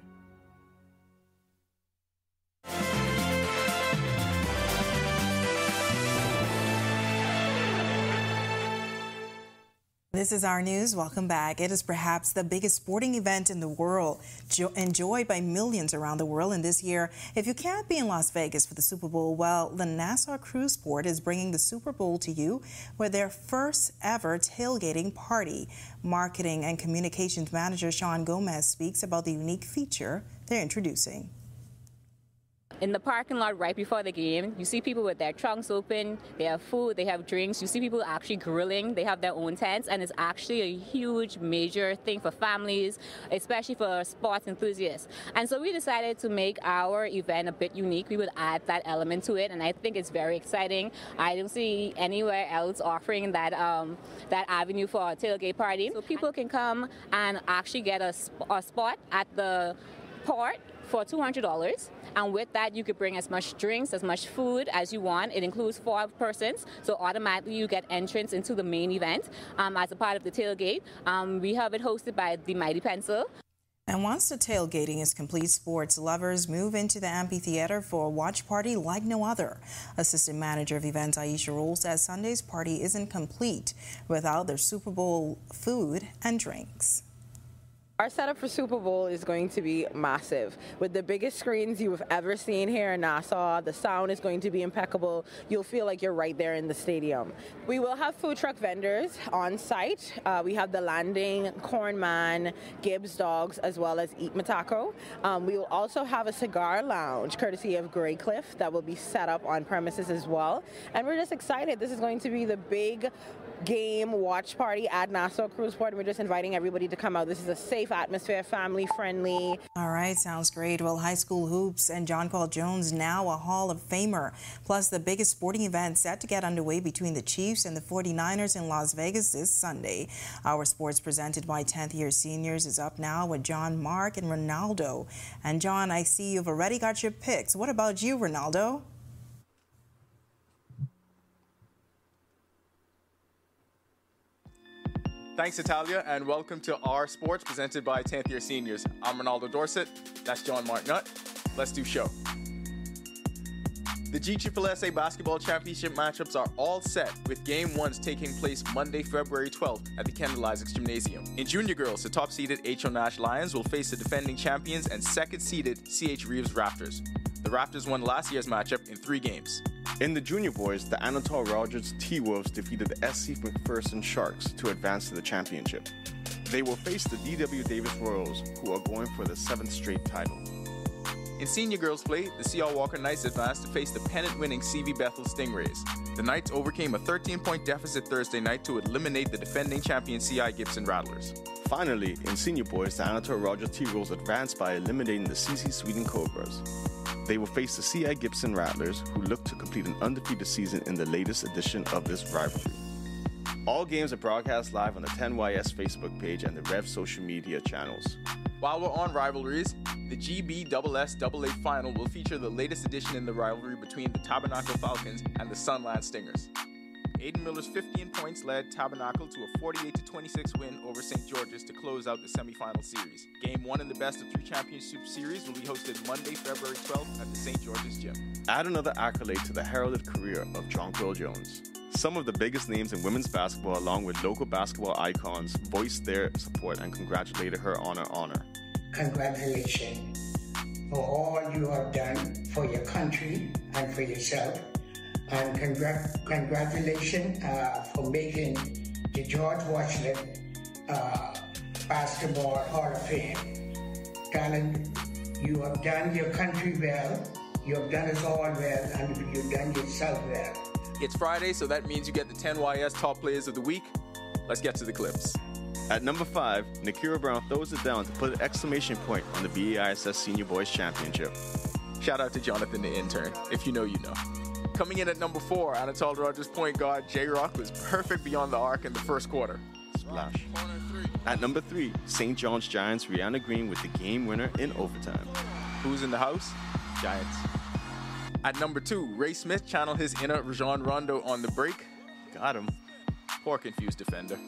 This is our news. Welcome back. It is perhaps the biggest sporting event in the world, enjoyed by millions around the world. And this year, if you can't be in Las Vegas for the Super Bowl, well, the Nassau Cruise Port is bringing the Super Bowl to you with their first ever tailgating party. Marketing and Communications Manager Sean Gomez speaks about the unique feature they're introducing. In the parking lot right before the game, you see people with their trunks open, they have food, they have drinks, you see people actually grilling, they have their own tents, and it's actually a huge, major thing for families, especially for sports enthusiasts. And so we decided to make our event a bit unique. We would add that element to it, and I think it's very exciting. I don't see anywhere else offering that, um, that avenue for a tailgate party. So people can come and actually get a, sp a spot at the port for two hundred dollars, and with that you could bring as much drinks, as much food as you want. It includes four persons, so automatically you get entrance into the main event um, as a part of the tailgate. Um, we have it hosted by the Mighty Pencil. And once the tailgating is complete, sports lovers move into the amphitheater for a watch party like no other. Assistant Manager of Events Aisha Roll says Sunday's party isn't complete without their Super Bowl food and drinks. Our setup for Super Bowl is going to be massive, with the biggest screens you have ever seen here in Nassau. The sound is going to be impeccable. You'll feel like you're right there in the stadium. We will have food truck vendors on site. Uh, we have The Landing, Corn Man, Gibbs Dogs, as well as Eat Matako. Um, we will also have a cigar lounge, courtesy of Grey Cliff, that will be set up on premises as well. And we're just excited. This is going to be the big game watch party at Nassau Cruise Port. We're just inviting everybody to come out. This is a safe atmosphere, family friendly. All right, sounds great. Well, high school hoops and John Paul Jones now a Hall of Famer. Plus, the biggest sporting event set to get underway between the Chiefs and the forty-niners in Las Vegas this Sunday. Our sports presented by tenth year seniors is up now with John, Mark, and Ronaldo. And John, I see you've already got your picks. What about you, Ronaldo? Thanks, Italia, and welcome to our sports presented by tenth year seniors. I'm Ronaldo Dorset. That's John Martinutt. Let's do show. The G triple S A Basketball Championship matchups are all set, with Game ones taking place Monday, February twelfth at the Kendall Isaacs Gymnasium. In junior girls, the top-seeded H O Nash Lions will face the defending champions and second-seeded C H Reeves Raptors. The Raptors won last year's matchup in three games. In the junior boys, the Anatol Rogers T-Wolves defeated the S C McPherson Sharks to advance to the championship. They will face the D W Davis Royals, who are going for the seventh straight title. In senior girls play, the C L Walker Knights advanced to face the pennant-winning C V Bethel Stingrays. The Knights overcame a thirteen-point deficit Thursday night to eliminate the defending champion C I. Gibson Rattlers. Finally, in senior boys, the Anatol Roger T-Rolls advanced by eliminating the C C Sweden Cobras. They will face the C I. Gibson Rattlers, who look to complete an undefeated season in the latest edition of this rivalry. All games are broadcast live on the ten Y S Facebook page and the Rev social media channels. While we're on rivalries, the G B S S A A final will feature the latest edition in the rivalry between the Tabernacle Falcons and the Sunland Stingers. Aiden Miller's fifteen points led Tabernacle to a forty-eight to twenty-six win over Saint George's to close out the semifinal series. Game one in the best of three championship series will be hosted Monday, February twelfth at the Saint George's Gym. Add another accolade to the heralded career of Jonquil Jones. Some of the biggest names in women's basketball, along with local basketball icons, voiced their support and congratulated her on her honor. Congratulations for all you have done for your country and for yourself. And congr- congratulations uh, for making the George Washington uh, Basketball Hall of Fame. Darling, you have done your country well, you have done us all well, and you've done yourself well. It's Friday, so that means you get the ten Y S Top Players of the Week. Let's get to the clips. At number five, Nakira Brown throws it down to put an exclamation point on the B A I S S Senior Boys Championship. Shout out to Jonathan the intern. If you know, you know. Coming in at number four, Anatol Rogers point guard J-Rock was perfect beyond the arc in the first quarter. Splash. At number three, Saint John's Giants Rihanna Green with the game winner in overtime. Who's in the house? Giants. At number two, Ray Smith channeled his inner Rajon Rondo on the break. Got him. Poor confused defender.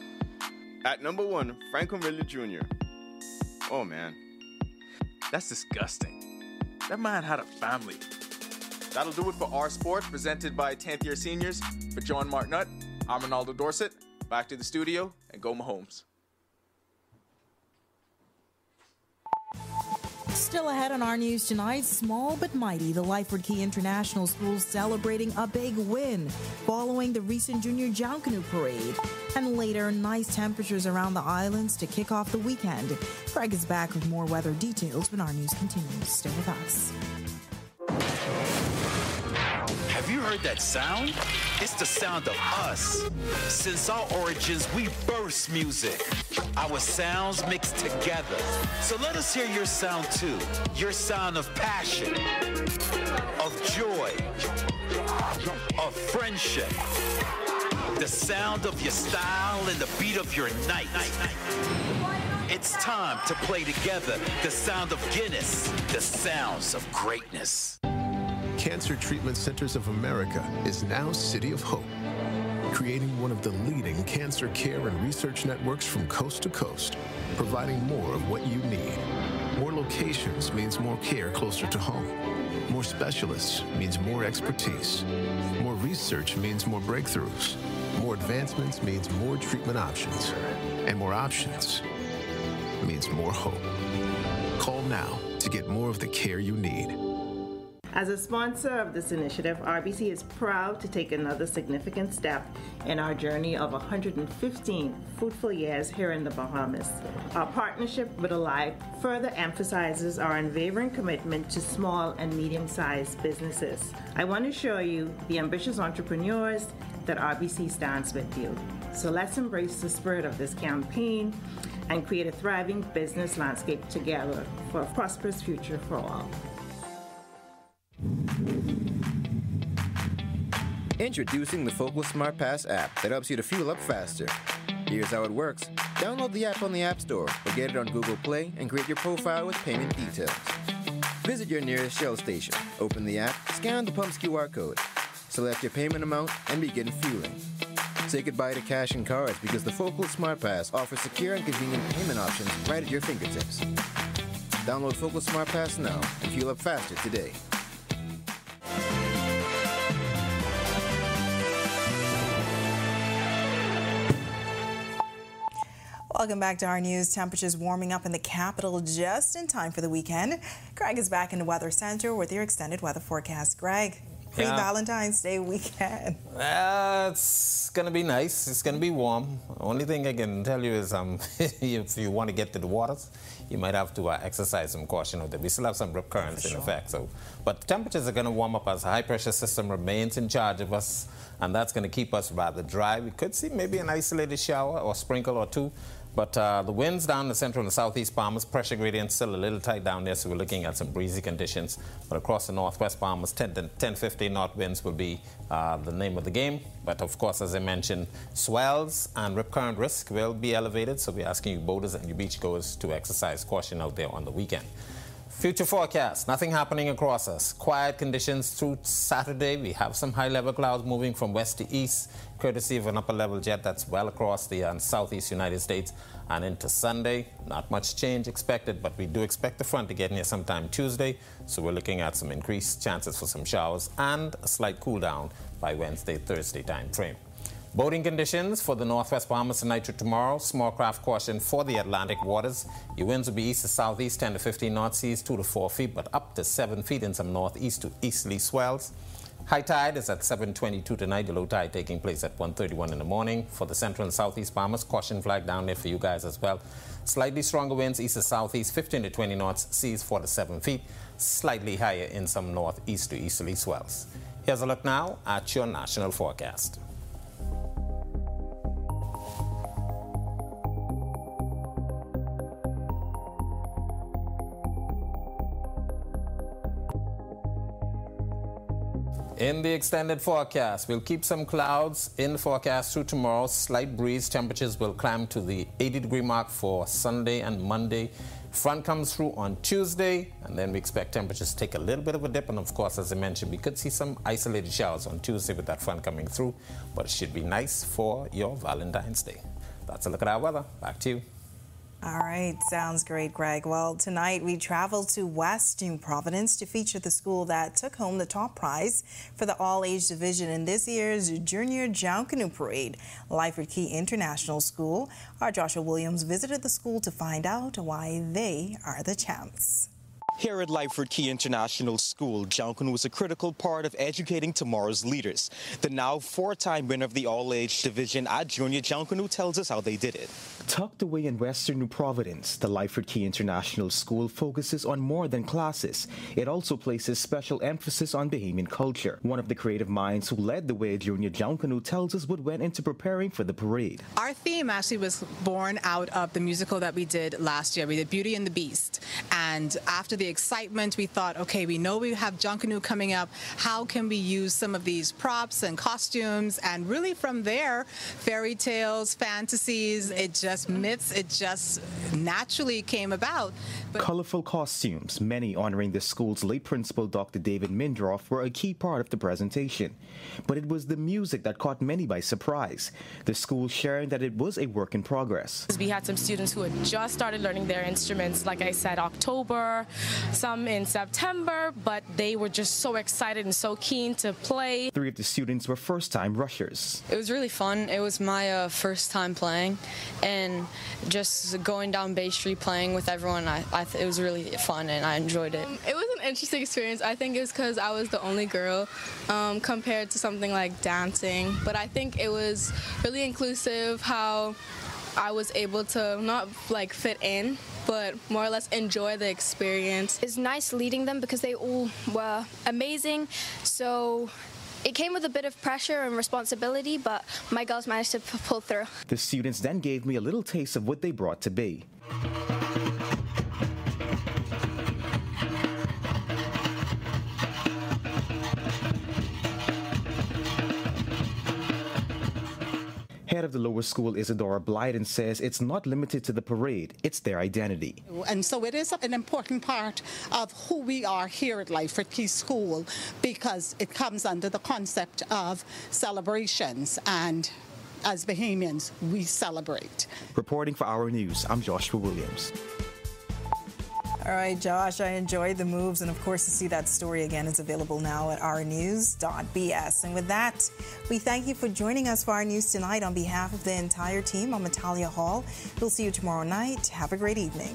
At number one, Franklin Ridley Junior Oh man, that's disgusting. That man had a family. That'll do it for our sport, presented by tenth year seniors. For John Martinet, I'm Ronaldo Dorset. Back to the studio and go Mahomes. Still ahead on our news tonight, small but mighty, the Lyford Cay International School celebrating a big win following the recent Junior John Canoe Parade. And later, nice temperatures around the islands to kick off the weekend. Greg is back with more weather details when our news continues. Stay with us. Have you heard that sound? It's the sound of us. Since our origins, we burst music. Our sounds mix together. So let us hear your sound too. Your sound of passion, of joy, of friendship. The sound of your style and the beat of your night. It's time to play together the sound of Guinness, the sounds of greatness. Cancer Treatment Centers of America is now City of Hope, creating one of the leading cancer care and research networks from coast to coast, providing more of what you need. More locations means more care closer to home. More specialists means more expertise. More research means more breakthroughs. More advancements means more treatment options. And more options means more hope. Call now to get more of the care you need. As a sponsor of this initiative, R B C is proud to take another significant step in our journey of one hundred fifteen fruitful years here in the Bahamas. Our partnership with Alive further emphasizes our unwavering commitment to small and medium-sized businesses. I want to show you, the ambitious entrepreneurs, that R B C stands with you. So let's embrace the spirit of this campaign and create a thriving business landscape together for a prosperous future for all. Introducing the Focal Smart Pass app that helps you to fuel up faster. Here's how it works. Download the app on the App Store or get it on Google Play and create your profile with payment details. Visit your nearest Shell station, open the app, scan the pump's Q R code, select your payment amount, and begin fueling. Say goodbye to cash and cards because the Focal Smart Pass offers secure and convenient payment options right at your fingertips. Download Focal Smart Pass now and fuel up faster today. Welcome back to our news. Temperatures warming up in the capital just in time for the weekend. Greg is back in the Weather Center with your extended weather forecast. Greg. pre-Valentine's Day weekend? Uh, it's going to be nice. It's going to be warm. Only thing I can tell you is um, if you want to get to the waters, you might have to uh, exercise some caution with it. We still have some rip currents in effect. So, but the temperatures are going to warm up as a high-pressure system remains in charge of us, and that's going to keep us rather dry. We could see maybe an isolated shower or sprinkle or two. But uh, the winds down the central and southeast Bahamas, pressure gradient still a little tight down there, so we're looking at some breezy conditions. But across the northwest Bahamas, ten to ten fifteen knot winds will be uh, the name of the game. But of course, as I mentioned, swells and rip current risk will be elevated, so we're asking you boaters and you beachgoers to exercise caution out there on the weekend. Future forecast, nothing happening across us. Quiet conditions through Saturday. We have some high-level clouds moving from west to east, courtesy of an upper-level jet that's well across the uh, southeast United States. And into Sunday, not much change expected, but we do expect the front to get near sometime Tuesday. So we're looking at some increased chances for some showers and a slight cool-down by Wednesday, Thursday time frame. Boating conditions for the northwest Bahamas tonight to tomorrow. Small craft caution for the Atlantic waters. Your winds will be east to southeast, ten to fifteen knot seas, two to four feet, but up to seven feet in some northeast to easterly swells. High tide is at seven twenty-two tonight, the low tide taking place at one thirty-one in the morning. For the central and southeast Bahamas, caution flag down there for you guys as well. Slightly stronger winds east to southeast, fifteen to twenty knots, seas four to seven feet, slightly higher in some northeast to easterly swells. Here's a look now at your national forecast. In the extended forecast, we'll keep some clouds in the forecast through tomorrow. Slight breeze, temperatures will climb to the eighty degree mark for Sunday and Monday. Front comes through on Tuesday, and then we expect temperatures to take a little bit of a dip. And of course, as I mentioned, we could see some isolated showers on Tuesday with that front coming through, but it should be nice for your Valentine's Day. That's a look at our weather. Back to you. All right, sounds great, Greg. Well, tonight we travel to West New Providence to feature the school that took home the top prize for the all-age division in this year's Junior Junk Canoe Parade. Lyford Cay International School. Our Joshua Williams visited the school to find out why they are the champs. Here at Lyford Cay International School, Junk Canoe was a critical part of educating tomorrow's leaders. The now four-time winner of the all-age division at Junior Junk Canoe tells us how they did it. Tucked away in western New Providence, the Lyford Cay International School focuses on more than classes. It also places special emphasis on Bahamian culture. One of the creative minds who led the way at Junior Junk Canoe tells us what went into preparing for the parade. Our theme actually was born out of the musical that we did last year. We did Beauty and the Beast, and after the excitement, we thought, okay, we know we have Junk Canoe coming up. How can we use some of these props and costumes? And really from there, fairy tales, fantasies, it just myths, it just naturally came about. But colorful costumes, many honoring the school's late principal, Doctor David Mindroff, were a key part of the presentation. But it was the music that caught many by surprise, the school sharing that it was a work in progress. We had some students who had just started learning their instruments, like I said, October, some in September, but they were just so excited and so keen to play. Three of the students were first-time rushers. It was really fun. It was my uh, first time playing, and just going down Bay Street playing with everyone, I, I th it was really fun, and I enjoyed it. Um, it was an interesting experience. I think it was because I was the only girl um, compared to something like dancing, but I think it was really inclusive how I was able to not like fit in, but more or less enjoy the experience. It's nice leading them because they all were amazing. So it came with a bit of pressure and responsibility, but my girls managed to pull through. The students then gave me a little taste of what they brought to Bay. Head of the lower school, Isadora Blyden, says it's not limited to the parade, it's their identity. And so it is an important part of who we are here at Lyford Cay School, because it comes under the concept of celebrations, and as Bahamians, we celebrate. Reporting for Our News, I'm Joshua Williams. All right, Josh, I enjoyed the moves. And, of course, to see that story again is available now at our news dot B S. And with that, we thank you for joining us for Our News Tonight. On behalf of the entire team, I'm Natalia Hall. We'll see you tomorrow night. Have a great evening.